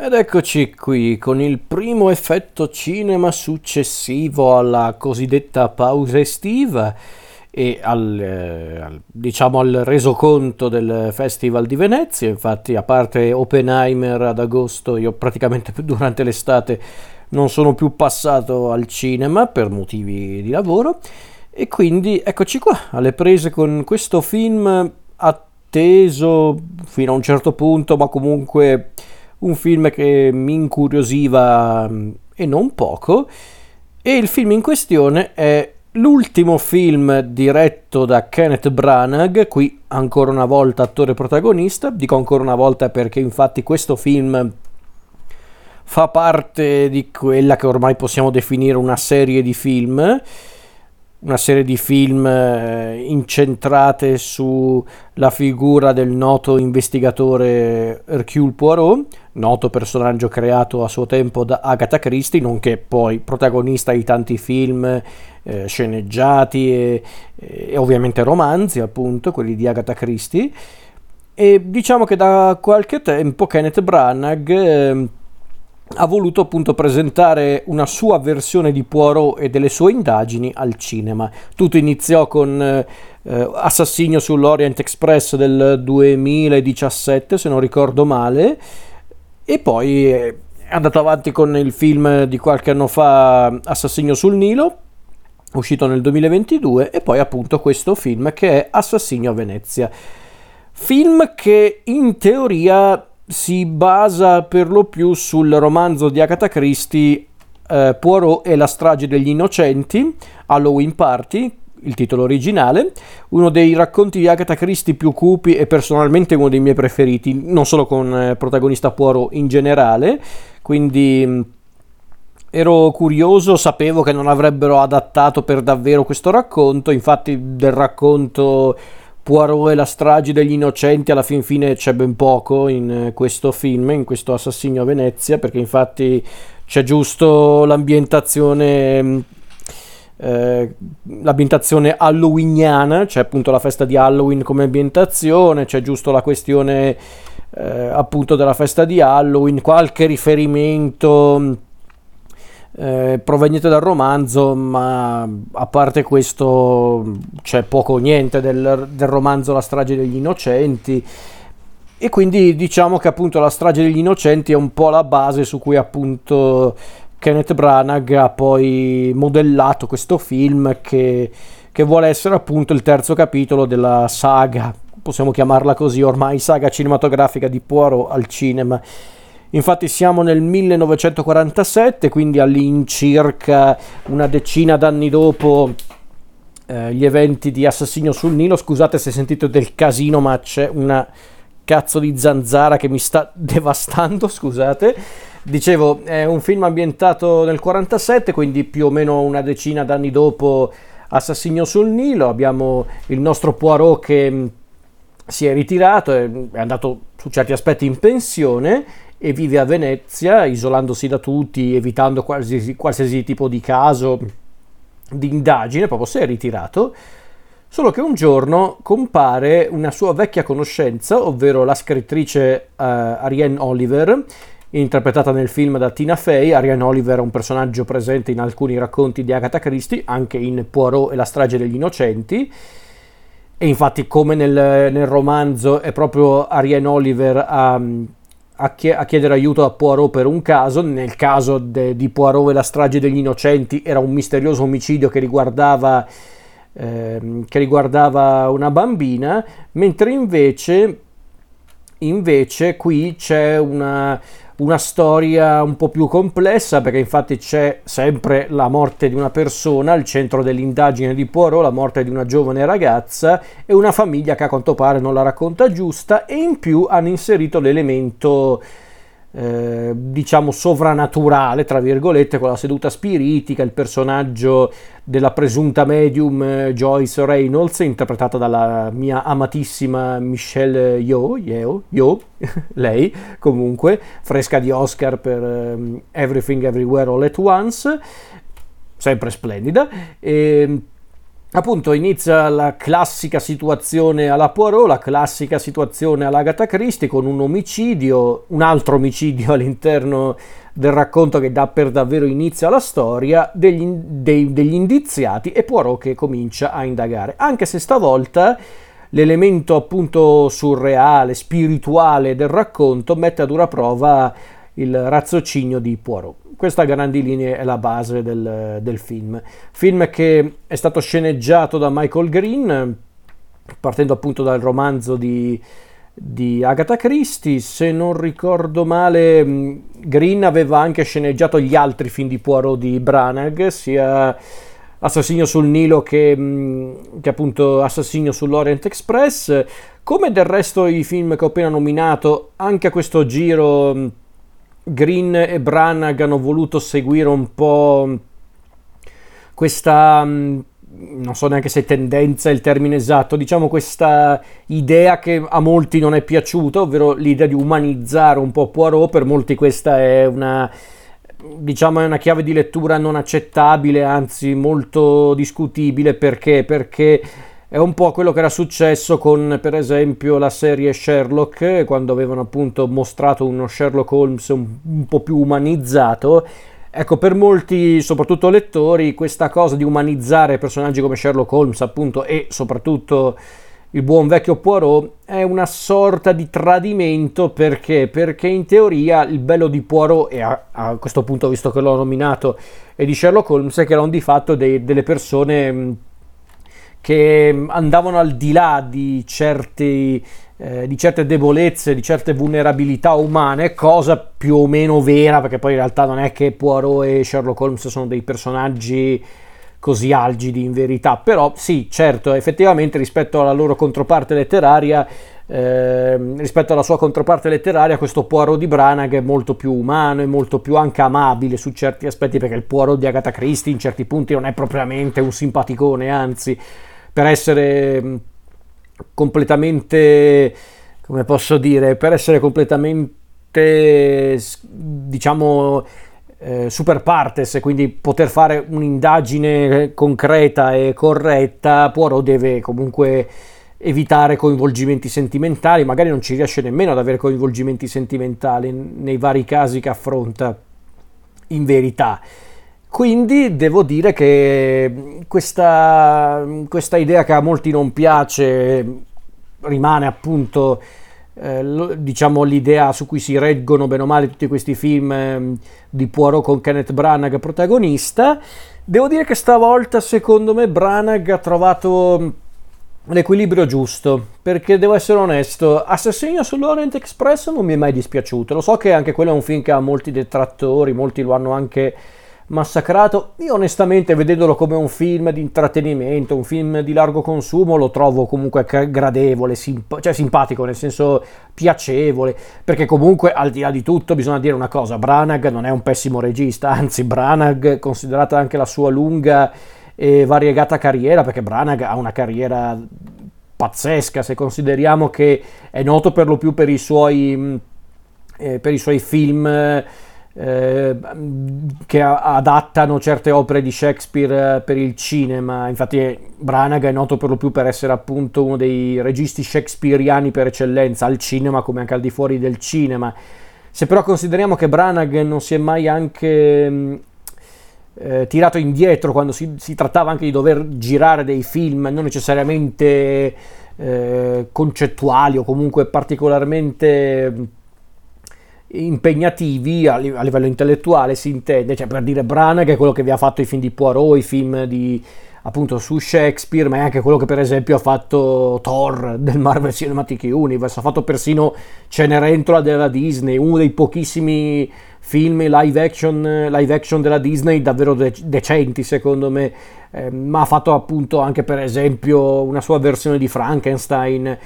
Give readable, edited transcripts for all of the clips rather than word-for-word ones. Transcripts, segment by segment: Ed eccoci qui con il primo effetto cinema successivo alla cosiddetta pausa estiva e al resoconto del Festival di Venezia. Infatti, a parte Oppenheimer ad agosto, io praticamente durante l'estate non sono più passato al cinema per motivi di lavoro, e quindi eccoci qua alle prese con questo film atteso fino a un certo punto, ma comunque un film che mi incuriosiva e non poco. E il film in questione è l'ultimo film diretto da Kenneth Branagh, qui ancora una volta attore protagonista. Dico ancora una volta perché infatti questo film fa parte di quella che ormai possiamo definire una serie di film incentrate sulla figura del noto investigatore Hercule Poirot, noto personaggio creato a suo tempo da Agatha Christie, nonché poi protagonista di tanti film, sceneggiati e ovviamente romanzi, appunto, quelli di Agatha Christie. E diciamo che da qualche tempo Kenneth Branagh ha voluto appunto presentare una sua versione di Poirot e delle sue indagini al cinema. Tutto iniziò con Assassinio sull'Orient Express del 2017, se non ricordo male, e poi è andato avanti con il film di qualche anno fa, Assassinio sul Nilo, uscito nel 2022, e poi appunto questo film che è Assassinio a Venezia. Film che in teoria si basa per lo più sul romanzo di Agatha Christie, Poirot e la strage degli innocenti, Halloween Party, il titolo originale, uno dei racconti di Agatha Christie più cupi e personalmente uno dei miei preferiti, non solo con protagonista Poirot, in generale. Quindi ero curioso, sapevo che non avrebbero adattato per davvero questo racconto. Infatti del racconto Poirot e la strage degli innocenti alla fin fine c'è ben poco in questo film, in questo Assassinio a Venezia, perché infatti c'è giusto l'ambientazione halloweeniana, c'è appunto la festa di Halloween come ambientazione, c'è giusto la questione appunto della festa di Halloween, qualche riferimento proveniente dal romanzo, ma a parte questo c'è poco o niente del romanzo La strage degli innocenti. E quindi diciamo che appunto La strage degli innocenti è un po' la base su cui appunto Kenneth Branagh ha poi modellato questo film che vuole essere appunto il terzo capitolo della saga, possiamo chiamarla così ormai, saga cinematografica di Poirot al cinema. Infatti siamo nel 1947, quindi all'incirca una decina d'anni dopo gli eventi di Assassinio sul Nilo. Scusate se sentite del casino, ma c'è una cazzo di zanzara che mi sta devastando, scusate. Dicevo, è un film ambientato nel 47, quindi più o meno una decina d'anni dopo Assassinio sul Nilo. Abbiamo il nostro Poirot che si è ritirato, è andato su certi aspetti in pensione e vive a Venezia, isolandosi da tutti, evitando qualsiasi tipo di caso, di indagine, proprio si è ritirato. Solo che un giorno compare una sua vecchia conoscenza, ovvero la scrittrice Ariane Oliver, interpretata nel film da Tina Fey. Ariane Oliver è un personaggio presente in alcuni racconti di Agatha Christie, anche in Poirot e la strage degli innocenti. E infatti, come nel romanzo, è proprio Ariane Oliver a chiedere aiuto a Poirot per un caso. Nel caso di Poirot e la strage degli innocenti era un misterioso omicidio che riguardava una bambina, mentre invece qui c'è una storia un po' più complessa, perché infatti c'è sempre la morte di una persona al centro dell'indagine di Poirot, la morte di una giovane ragazza, e una famiglia che a quanto pare non la racconta giusta, e in più hanno inserito l'elemento diciamo sovrannaturale, tra virgolette, con la seduta spiritica, il personaggio della presunta medium Joyce Reynolds, interpretata dalla mia amatissima Michelle Yeoh, lei comunque, fresca di Oscar per Everything Everywhere All at Once, sempre splendida. E Appunto inizia la classica situazione alla Poirot, la classica situazione all'Agatha Christie, con un omicidio, un altro omicidio all'interno del racconto che dà per davvero inizio alla storia degli indiziati e Poirot che comincia a indagare. Anche se stavolta l'elemento appunto surreale, spirituale del racconto mette a dura prova il raziocinio di Poirot. Questa a grandi linee è la base del film. Film che è stato sceneggiato da Michael Green, partendo appunto dal romanzo di Agatha Christie. Se non ricordo male, Green aveva anche sceneggiato gli altri film di Poirot di Branagh, sia Assassinio sul Nilo che appunto Assassinio sull'Orient Express, come del resto i film che ho appena nominato. Anche a questo giro Green e Branagh hanno voluto seguire un po' questa, non so neanche se tendenza è il termine esatto, diciamo questa idea che a molti non è piaciuta, ovvero l'idea di umanizzare un po' Poirot. Per molti questa è una, diciamo, è una chiave di lettura non accettabile, anzi molto discutibile. Perché è un po' quello che era successo con, per esempio, la serie Sherlock, quando avevano appunto mostrato uno Sherlock Holmes un po' più umanizzato. Ecco, per molti, soprattutto lettori, questa cosa di umanizzare personaggi come Sherlock Holmes, appunto, e soprattutto il buon vecchio Poirot, è una sorta di tradimento. Perché in teoria il bello di Poirot, e a questo punto, visto che l'ho nominato, e di Sherlock Holmes, è che erano di fatto delle persone che andavano al di là di certe debolezze, di certe vulnerabilità umane, cosa più o meno vera, perché poi in realtà non è che Poirot e Sherlock Holmes sono dei personaggi così algidi in verità, però sì, certo, effettivamente rispetto alla loro controparte letteraria, rispetto alla sua controparte letteraria, questo Poirot di Branagh è molto più umano e molto più anche amabile su certi aspetti, perché il Poirot di Agatha Christie in certi punti non è propriamente un simpaticone, anzi, per essere completamente, come posso dire, per essere completamente, diciamo, super partes, quindi poter fare un'indagine concreta e corretta, Poirot deve comunque evitare coinvolgimenti sentimentali, magari non ci riesce nemmeno ad avere coinvolgimenti sentimentali nei vari casi che affronta in verità. Quindi devo dire che questa idea che a molti non piace rimane appunto, diciamo, l'idea su cui si reggono bene o male tutti questi film di Poirot con Kenneth Branagh protagonista. Devo dire che stavolta secondo me Branagh ha trovato l'equilibrio giusto, perché devo essere onesto, Assassino sull'Orient Express non mi è mai dispiaciuto. Lo so che anche quello è un film che ha molti detrattori, molti lo hanno anche massacrato. Io onestamente, vedendolo come un film di intrattenimento, un film di largo consumo, lo trovo comunque gradevole, simpatico, nel senso piacevole, perché comunque al di là di tutto bisogna dire una cosa: Branagh non è un pessimo regista, anzi Branagh, considerata anche la sua lunga e variegata carriera, perché Branagh ha una carriera pazzesca se consideriamo che è noto per lo più per i suoi film che adattano certe opere di Shakespeare per il cinema. Infatti Branagh è noto per lo più per essere appunto uno dei registi shakespeariani per eccellenza, al cinema come anche al di fuori del cinema. Se però consideriamo che Branagh non si è mai anche tirato indietro quando si trattava anche di dover girare dei film non necessariamente concettuali o comunque particolarmente impegnativi a livello intellettuale, si intende, cioè, per dire, Branagh è quello che vi ha fatto i film di Poirot, i film di appunto su Shakespeare, ma è anche quello che per esempio ha fatto Thor del Marvel Cinematic Universe, ha fatto persino Cenerentola della Disney, uno dei pochissimi film live action della Disney davvero decenti secondo me, ma ha fatto appunto anche per esempio una sua versione di Frankenstein,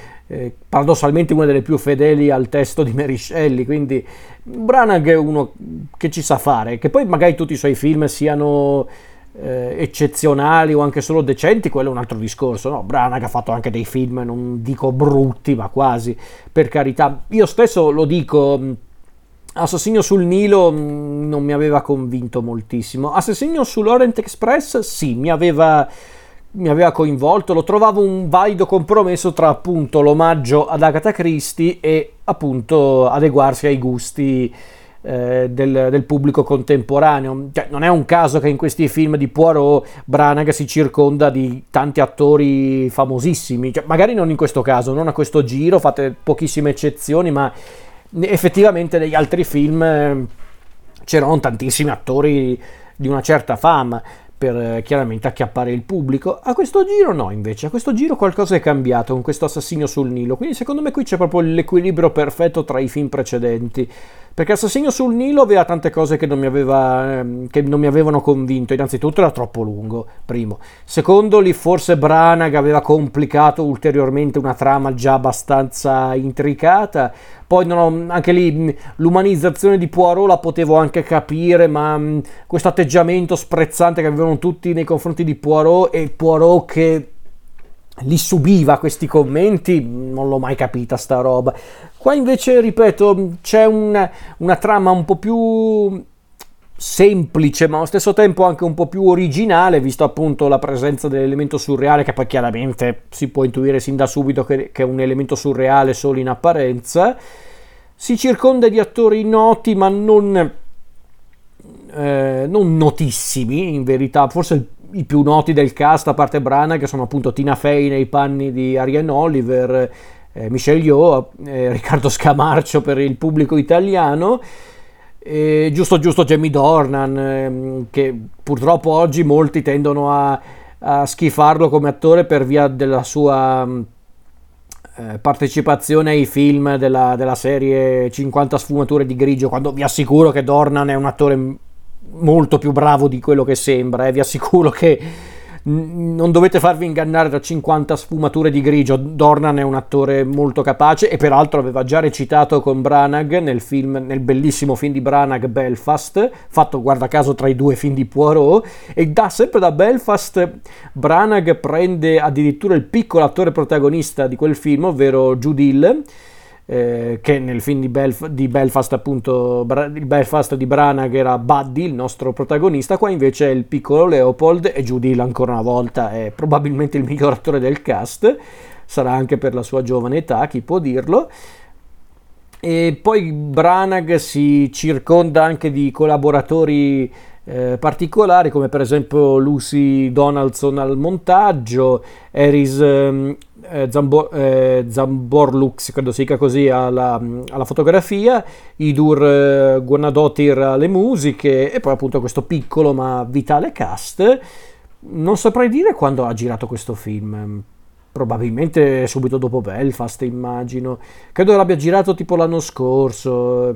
paradossalmente una delle più fedeli al testo di Mary Shelley. Quindi Branagh è uno che ci sa fare, che poi magari tutti i suoi film siano eccezionali o anche solo decenti, quello è un altro discorso, no? Branagh ha fatto anche dei film, non dico brutti, ma quasi, per carità. Io stesso lo dico, Assassino sul Nilo non mi aveva convinto moltissimo. Assassino sull'Orient Express sì, mi aveva mi aveva coinvolto, lo trovavo un valido compromesso tra appunto l'omaggio ad Agatha Christie e appunto adeguarsi ai gusti del pubblico contemporaneo. Cioè, non è un caso che in questi film di Poirot Branagh si circonda di tanti attori famosissimi, cioè, magari non in questo caso, non a questo giro, fate pochissime eccezioni, ma effettivamente negli altri film c'erano tantissimi attori di una certa fama per chiaramente acchiappare il pubblico. A questo giro no, invece, a questo giro qualcosa è cambiato con questo Assassinio sul Nilo, quindi secondo me qui c'è proprio l'equilibrio perfetto tra i film precedenti, perché Assassinio sul Nilo aveva tante cose che non mi avevano convinto. Innanzitutto era troppo lungo, primo; secondo, lì forse Branagh aveva complicato ulteriormente una trama già abbastanza intricata. Poi anche lì l'umanizzazione di Poirot la potevo anche capire, ma questo atteggiamento sprezzante che avevano tutti nei confronti di Poirot, e Poirot che li subiva questi commenti, non l'ho mai capita sta roba. Qua invece, ripeto, c'è una trama un po' più semplice, ma allo stesso tempo anche un po' più originale, visto appunto la presenza dell'elemento surreale, che poi chiaramente si può intuire sin da subito che è un elemento surreale solo in apparenza. Si circonda di attori noti, ma non notissimi in verità. Forse i più noti del cast, a parte Branagh, che sono appunto Tina Fey nei panni di Ariane Oliver, Michelle Yeoh, Riccardo Scamarcio per il pubblico italiano, giusto Jamie Dornan, che purtroppo oggi molti tendono a schifarlo come attore per via della sua partecipazione ai film della serie 50 sfumature di grigio, quando vi assicuro che Dornan è un attore molto più bravo di quello che sembra, vi assicuro che non dovete farvi ingannare da 50 sfumature di grigio. Dornan è un attore molto capace, e peraltro aveva già recitato con Branagh nel bellissimo film di Branagh Belfast, fatto guarda caso tra i due film di Poirot, e sempre da Belfast Branagh prende addirittura il piccolo attore protagonista di quel film, ovvero Jude Hill, che nel film di Belfast, appunto il Belfast di Branagh, era Buddy il nostro protagonista. Qua invece è il piccolo Leopold, e Jude Hill ancora una volta è probabilmente il miglior attore del cast, sarà anche per la sua giovane età, chi può dirlo. E poi Branagh si circonda anche di collaboratori particolari, come per esempio Lucy Donaldson al montaggio, Eris Zamborlux, credo si dica così, alla fotografia, Hildur Guðnadóttir alle musiche, e poi appunto questo piccolo ma vitale cast. Non saprei dire quando ha girato questo film, probabilmente subito dopo Belfast, immagino. Credo l'abbia girato tipo l'anno scorso.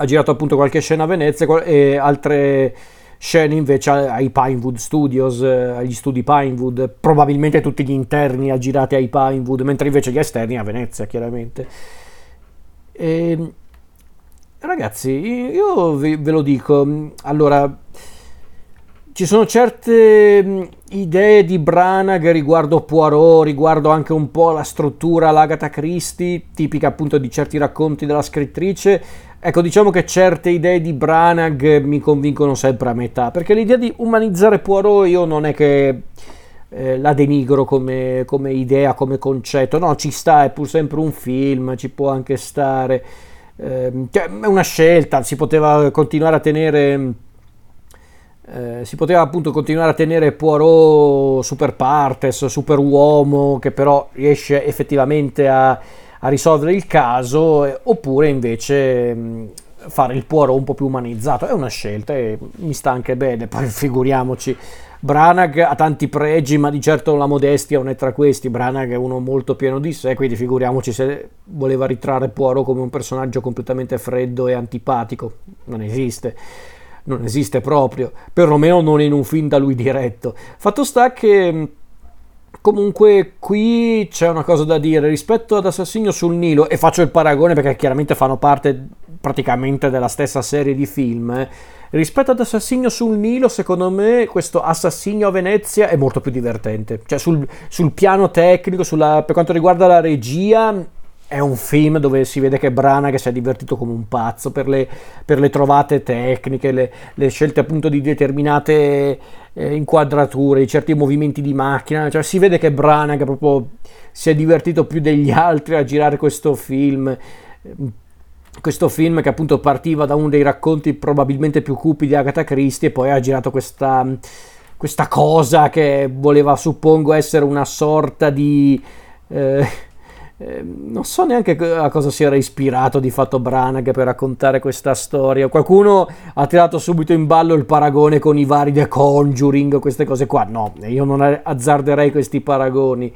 Ha girato appunto qualche scena a Venezia e altre scene invece ai Pinewood Studios, agli studi Pinewood. Probabilmente tutti gli interni ha girati ai Pinewood, mentre invece gli esterni a Venezia, chiaramente. E, ragazzi, io ve lo dico, allora, ci sono certe idee di Branagh riguardo Poirot, riguardo anche un po' la struttura, l'Agatha Christie, tipica appunto di certi racconti della scrittrice. Ecco, diciamo che certe idee di Branagh mi convincono sempre a metà, perché l'idea di umanizzare Poirot io non è che la denigro come idea, come concetto. No, ci sta, è pur sempre un film, ci può anche stare. Cioè, è una scelta, si poteva continuare a tenere... si poteva appunto continuare a tenere Poirot super partes, super uomo, che però riesce effettivamente a risolvere il caso, oppure invece fare il Poirot un po' più umanizzato. È una scelta e mi sta anche bene. Poi figuriamoci, Branagh ha tanti pregi, ma di certo la modestia non è tra questi. Branagh è uno molto pieno di sé, quindi figuriamoci se voleva ritrarre Poirot come un personaggio completamente freddo e antipatico. Non esiste proprio, perlomeno non in un film da lui diretto. Fatto sta che comunque qui c'è una cosa da dire rispetto ad Assassinio sul Nilo, e faccio il paragone perché chiaramente fanno parte praticamente della stessa serie di film. Rispetto ad Assassinio sul Nilo, secondo me questo Assassinio a Venezia è molto più divertente, cioè sul piano tecnico, per quanto riguarda la regia È un film dove si vede che Branagh si è divertito come un pazzo per le trovate tecniche, le scelte appunto di determinate inquadrature, certi movimenti di macchina. Cioè si vede che Branagh proprio si è divertito più degli altri a girare questo film che appunto partiva da uno dei racconti probabilmente più cupi di Agatha Christie e poi ha girato questa cosa che voleva, suppongo, essere una sorta di... non so neanche a cosa si era ispirato di fatto Branagh per raccontare questa storia. Qualcuno ha tirato subito in ballo il paragone con i vari The Conjuring, queste cose qua. No, io non azzarderei questi paragoni.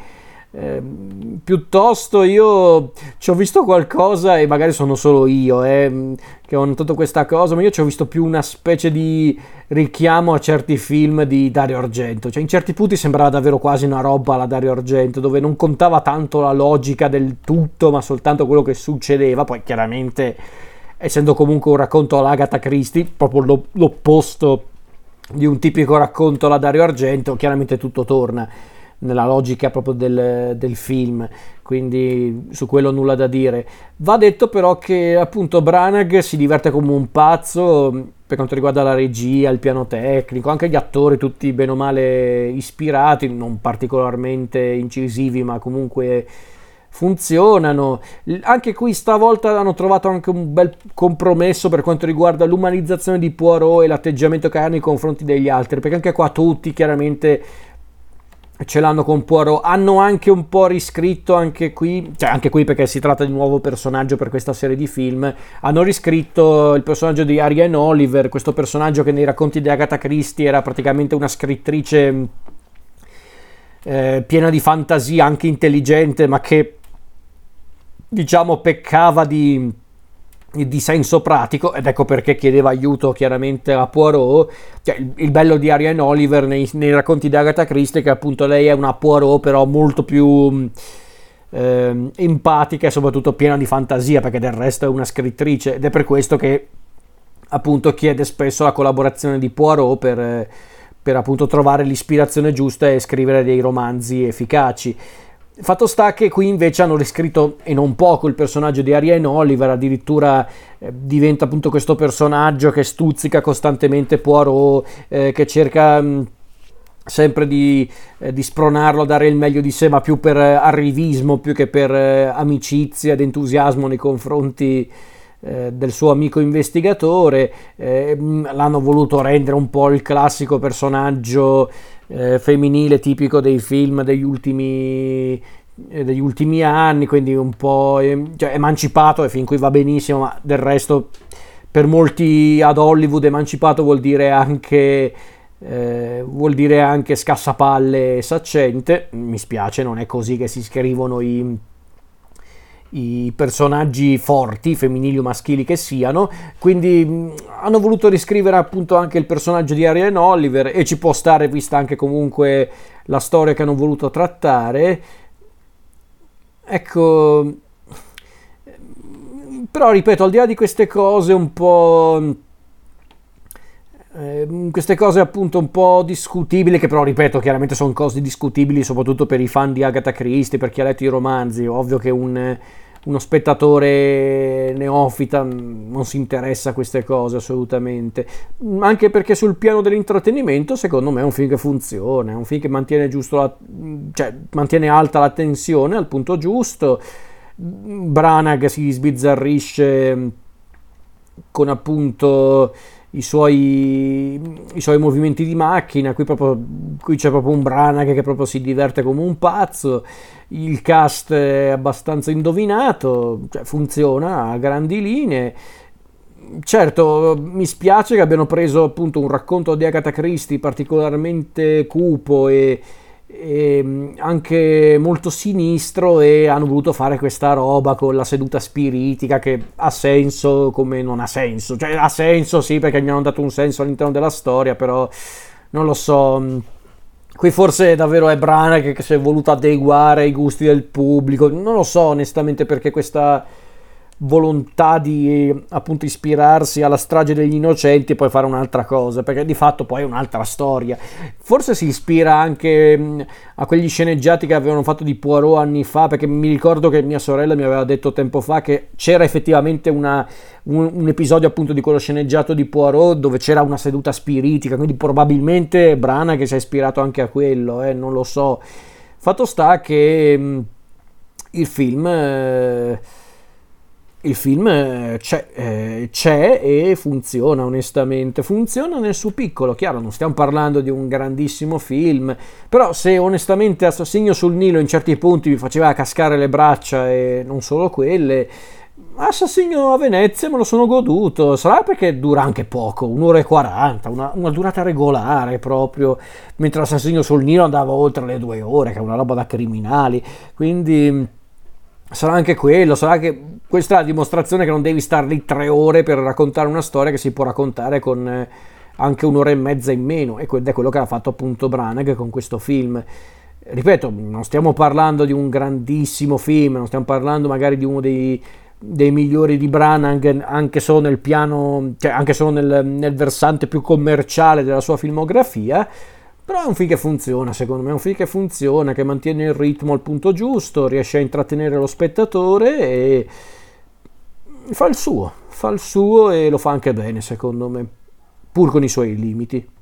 Piuttosto io ci ho visto qualcosa, e magari sono solo io che ho notato questa cosa, ma io ci ho visto più una specie di richiamo a certi film di Dario Argento. Cioè in certi punti sembrava davvero quasi una roba alla Dario Argento, dove non contava tanto la logica del tutto ma soltanto quello che succedeva. Poi chiaramente, essendo comunque un racconto all'Agatha Christie, proprio l'opposto di un tipico racconto alla Dario Argento, chiaramente tutto torna nella logica proprio del film, quindi su quello nulla da dire. Va detto però che appunto Branagh si diverte come un pazzo per quanto riguarda la regia, il piano tecnico, anche gli attori tutti bene o male ispirati, non particolarmente incisivi ma comunque funzionano. Anche qui stavolta hanno trovato anche un bel compromesso per quanto riguarda l'umanizzazione di Poirot e l'atteggiamento che ha nei confronti degli altri, perché anche qua tutti chiaramente ce l'hanno con Poirot. Hanno anche un po' riscritto anche qui perché si tratta di un nuovo personaggio per questa serie di film, hanno riscritto il personaggio di Ariane Oliver, questo personaggio che nei racconti di Agatha Christie era praticamente una scrittrice piena di fantasia, anche intelligente, ma che diciamo peccava di senso pratico, ed ecco perché chiedeva aiuto chiaramente a Poirot. Cioè, il bello di Ariane Oliver nei racconti di Agatha Christie che appunto lei è una Poirot però molto più empatica e soprattutto piena di fantasia, perché del resto è una scrittrice, ed è per questo che appunto chiede spesso la collaborazione di Poirot per appunto trovare l'ispirazione giusta e scrivere dei romanzi efficaci. Fatto sta che qui invece hanno riscritto, e non poco, il personaggio di Ariane Oliver. Addirittura diventa appunto questo personaggio che stuzzica costantemente Poirot, che cerca sempre di spronarlo a dare il meglio di sé, ma più per arrivismo più che per amicizia ed entusiasmo nei confronti del suo amico investigatore. L'hanno voluto rendere un po' il classico personaggio femminile tipico dei film degli ultimi anni, quindi un po' emancipato, e fin qui va benissimo, ma del resto per molti ad Hollywood emancipato vuol dire anche scassapalle e saccente. Mi spiace, non è così che si scrivono i personaggi forti, femminili o maschili che siano, quindi hanno voluto riscrivere appunto anche il personaggio di Ariane Oliver, e ci può stare vista anche comunque la storia che hanno voluto trattare. Ecco, però ripeto, al di là di queste cose un po'... queste cose appunto un po' discutibili, che però ripeto chiaramente sono cose discutibili soprattutto per i fan di Agatha Christie, per chi ha letto i romanzi. Ovvio che uno spettatore neofita non si interessa a queste cose assolutamente, anche perché sul piano dell'intrattenimento secondo me è un film che funziona, è un film che mantiene mantiene alta la tensione al punto giusto. Branagh si sbizzarrisce con appunto i suoi movimenti di macchina. Qui c'è proprio un Branagh che proprio si diverte come un pazzo. Il cast è abbastanza indovinato, cioè funziona a grandi linee. Certo, mi spiace che abbiano preso appunto un racconto di Agatha Christie particolarmente cupo e anche molto sinistro, e hanno voluto fare questa roba con la seduta spiritica, che ha senso come non ha senso. Cioè ha senso sì, perché gli hanno dato un senso all'interno della storia, però non lo so, qui forse davvero è Branagh che si è voluto adeguare ai gusti del pubblico, non lo so onestamente perché questa volontà di appunto ispirarsi alla strage degli innocenti e poi fare un'altra cosa, perché di fatto poi è un'altra storia. Forse si ispira anche a quegli sceneggiati che avevano fatto di Poirot anni fa, perché mi ricordo che mia sorella mi aveva detto tempo fa che c'era effettivamente un episodio appunto di quello sceneggiato di Poirot dove c'era una seduta spiritica, quindi probabilmente Branagh che si è ispirato anche a quello, non lo so. Fatto sta che il film... Il film c'è e funziona, onestamente. Funziona nel suo piccolo, chiaro, non stiamo parlando di un grandissimo film, però se onestamente Assassinio sul Nilo in certi punti mi faceva cascare le braccia e non solo quelle, Assassinio a Venezia me lo sono goduto. Sarà perché dura anche poco, un'ora e 40, una durata regolare proprio, mentre Assassinio sul Nilo andava oltre le 2 ore, che è una roba da criminali, quindi... sarà anche quello, sarà che questa è la dimostrazione che non devi star lì 3 ore per raccontare una storia che si può raccontare con anche 1'30 in meno, e è quello che ha fatto appunto Branagh con questo film. Ripeto, non stiamo parlando di un grandissimo film, non stiamo parlando magari di uno dei migliori di Branagh, anche solo nel piano, cioè anche solo nel versante più commerciale della sua filmografia. Però è un film che funziona, secondo me, è un film che funziona, che mantiene il ritmo al punto giusto, riesce a intrattenere lo spettatore e fa il suo e lo fa anche bene, secondo me, pur con i suoi limiti.